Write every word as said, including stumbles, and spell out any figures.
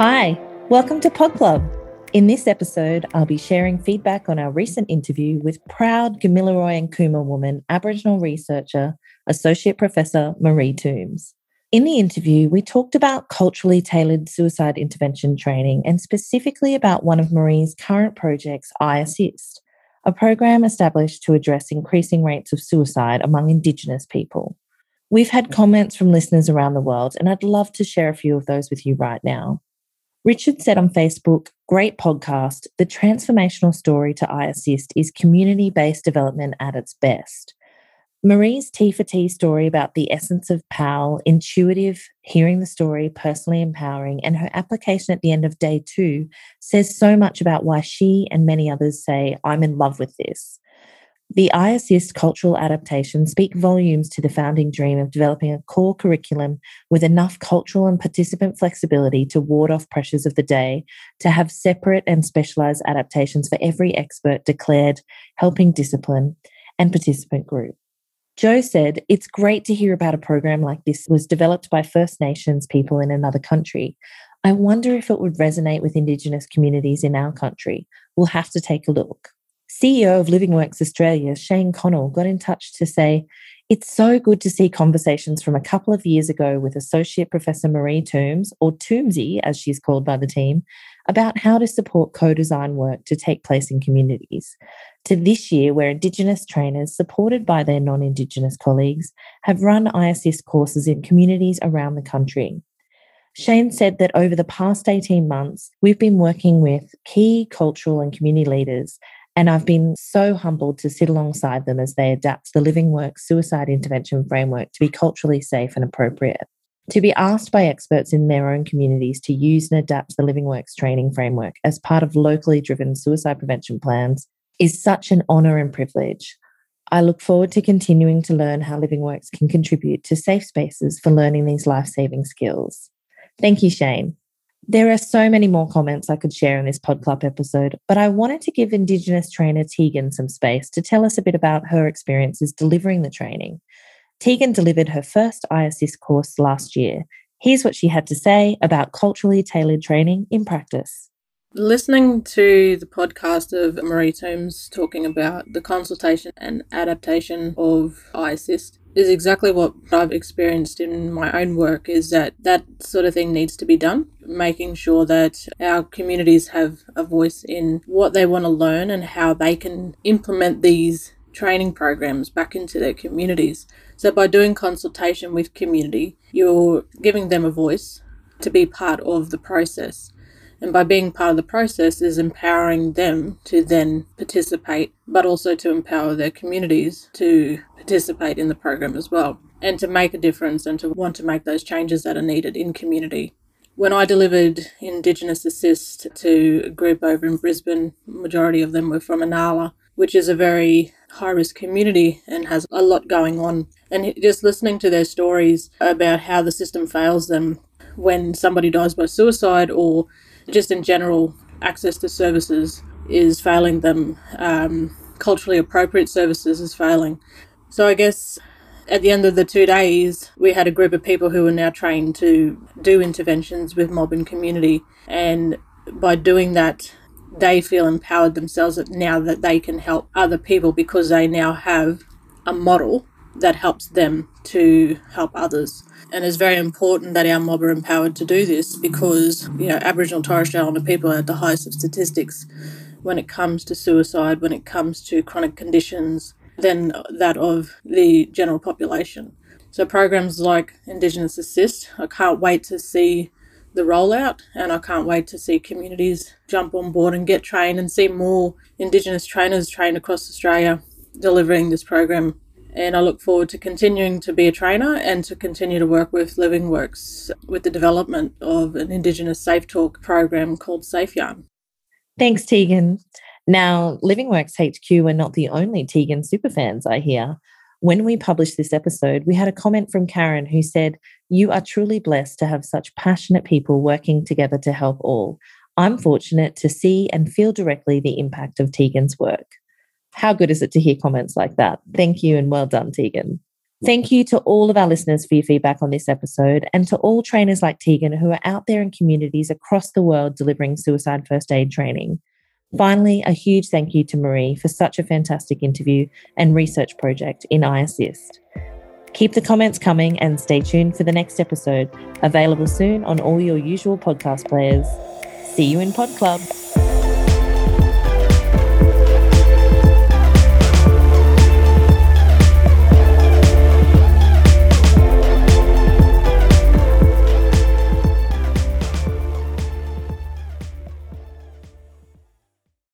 Hi, welcome to Pod Club. In this episode, I'll be sharing feedback on our recent interview with proud Gamilaroi and Kuma woman, Aboriginal researcher, Associate Professor Maree Toombs. In the interview, we talked about culturally tailored suicide intervention training and specifically about one of Maree's current projects, iAssist, a program established to address increasing rates of suicide among Indigenous people. We've had comments from listeners around the world, and I'd love to share a few of those with you right now. Richard said on Facebook, "Great podcast. The transformational story to iAssist is community-based development at its best. Maree's T four T story about the essence of P A L, intuitive, hearing the story, personally empowering, and her application at the end of day two says so much about why she and many others say, I'm in love with this. The iAssist cultural adaptations speak volumes to the founding dream of developing a core curriculum with enough cultural and participant flexibility to ward off pressures of the day, to have separate and specialised adaptations for every expert declared, helping discipline and participant group." Joe said, "It's great to hear about a program like this was developed by First Nations people in another country. I wonder if it would resonate with Indigenous communities in our country. We'll have to take a look." C E O of Living Works Australia, Shane Connell, got in touch to say, "It's so good to see conversations from a couple of years ago with Associate Professor Maree Toombs, or Toombsy as she's called by the team, about how to support co-design work to take place in communities, to this year where Indigenous trainers, supported by their non-Indigenous colleagues, have run iAssist courses in communities around the country." Shane said that over the past eighteen months, we've been working with key cultural and community leaders, and I've been so humbled to sit alongside them as they adapt the Living Works Suicide Intervention Framework to be culturally safe and appropriate. To be asked by experts in their own communities to use and adapt the Living Works training framework as part of locally driven suicide prevention plans is such an honour and privilege. I look forward to continuing to learn how Living Works can contribute to safe spaces for learning these life-saving skills. Thank you, Shane. There are so many more comments I could share in this Pod Club episode, but I wanted to give Indigenous trainer Teagan some space to tell us a bit about her experiences delivering the training. Teagan delivered her first iAssist course last year. Here's what she had to say about culturally tailored training in practice. Listening to the podcast of Maree Toombs talking about the consultation and adaptation of iAssist is exactly what I've experienced in my own work, is that that sort of thing needs to be done, making sure that our communities have a voice in what they want to learn and how they can implement these training programs back into their communities. So by doing consultation with community, you're giving them a voice to be part of the process. And by being part of the process is empowering them to then participate, but also to empower their communities to participate in the program as well, and to make a difference and to want to make those changes that are needed in community. When I delivered Indigenous Assist to a group over in Brisbane, majority of them were from Inala, which is a very high-risk community and has a lot going on. And just listening to their stories about how the system fails them when somebody dies by suicide, or just in general, access to services is failing them. Um, culturally appropriate services is failing. So I guess at the end of the two days, we had a group of people who were now trained to do interventions with mob and community. And by doing that, they feel empowered themselves that now that they can help other people, because they now have a model that helps them to help others. And it's very important that our mob are empowered to do this, because, you know, Aboriginal Torres Strait Islander people are at the highest of statistics when it comes to suicide, when it comes to chronic conditions, than that of the general population. So programs like Indigenous Assist, I can't wait to see the rollout, and I can't wait to see communities jump on board and get trained, and see more Indigenous trainers trained across Australia delivering this program. And I look forward to continuing to be a trainer and to continue to work with Living Works with the development of an Indigenous Safe Talk program called Safe Yarn. Thanks, Teagan. Now, Living Works H Q are not the only Teagan superfans, I hear. When we published this episode, we had a comment from Karen who said, "You are truly blessed to have such passionate people working together to help all. I'm fortunate to see and feel directly the impact of Teagan's work." How good is it to hear comments like that? Thank you and well done, Teagan. Thank you to all of our listeners for your feedback on this episode, and to all trainers like Teagan who are out there in communities across the world delivering suicide first aid training. Finally, a huge thank you to Maree for such a fantastic interview and research project in iAssist. Keep the comments coming and stay tuned for the next episode, available soon on all your usual podcast players. See you in Pod Club.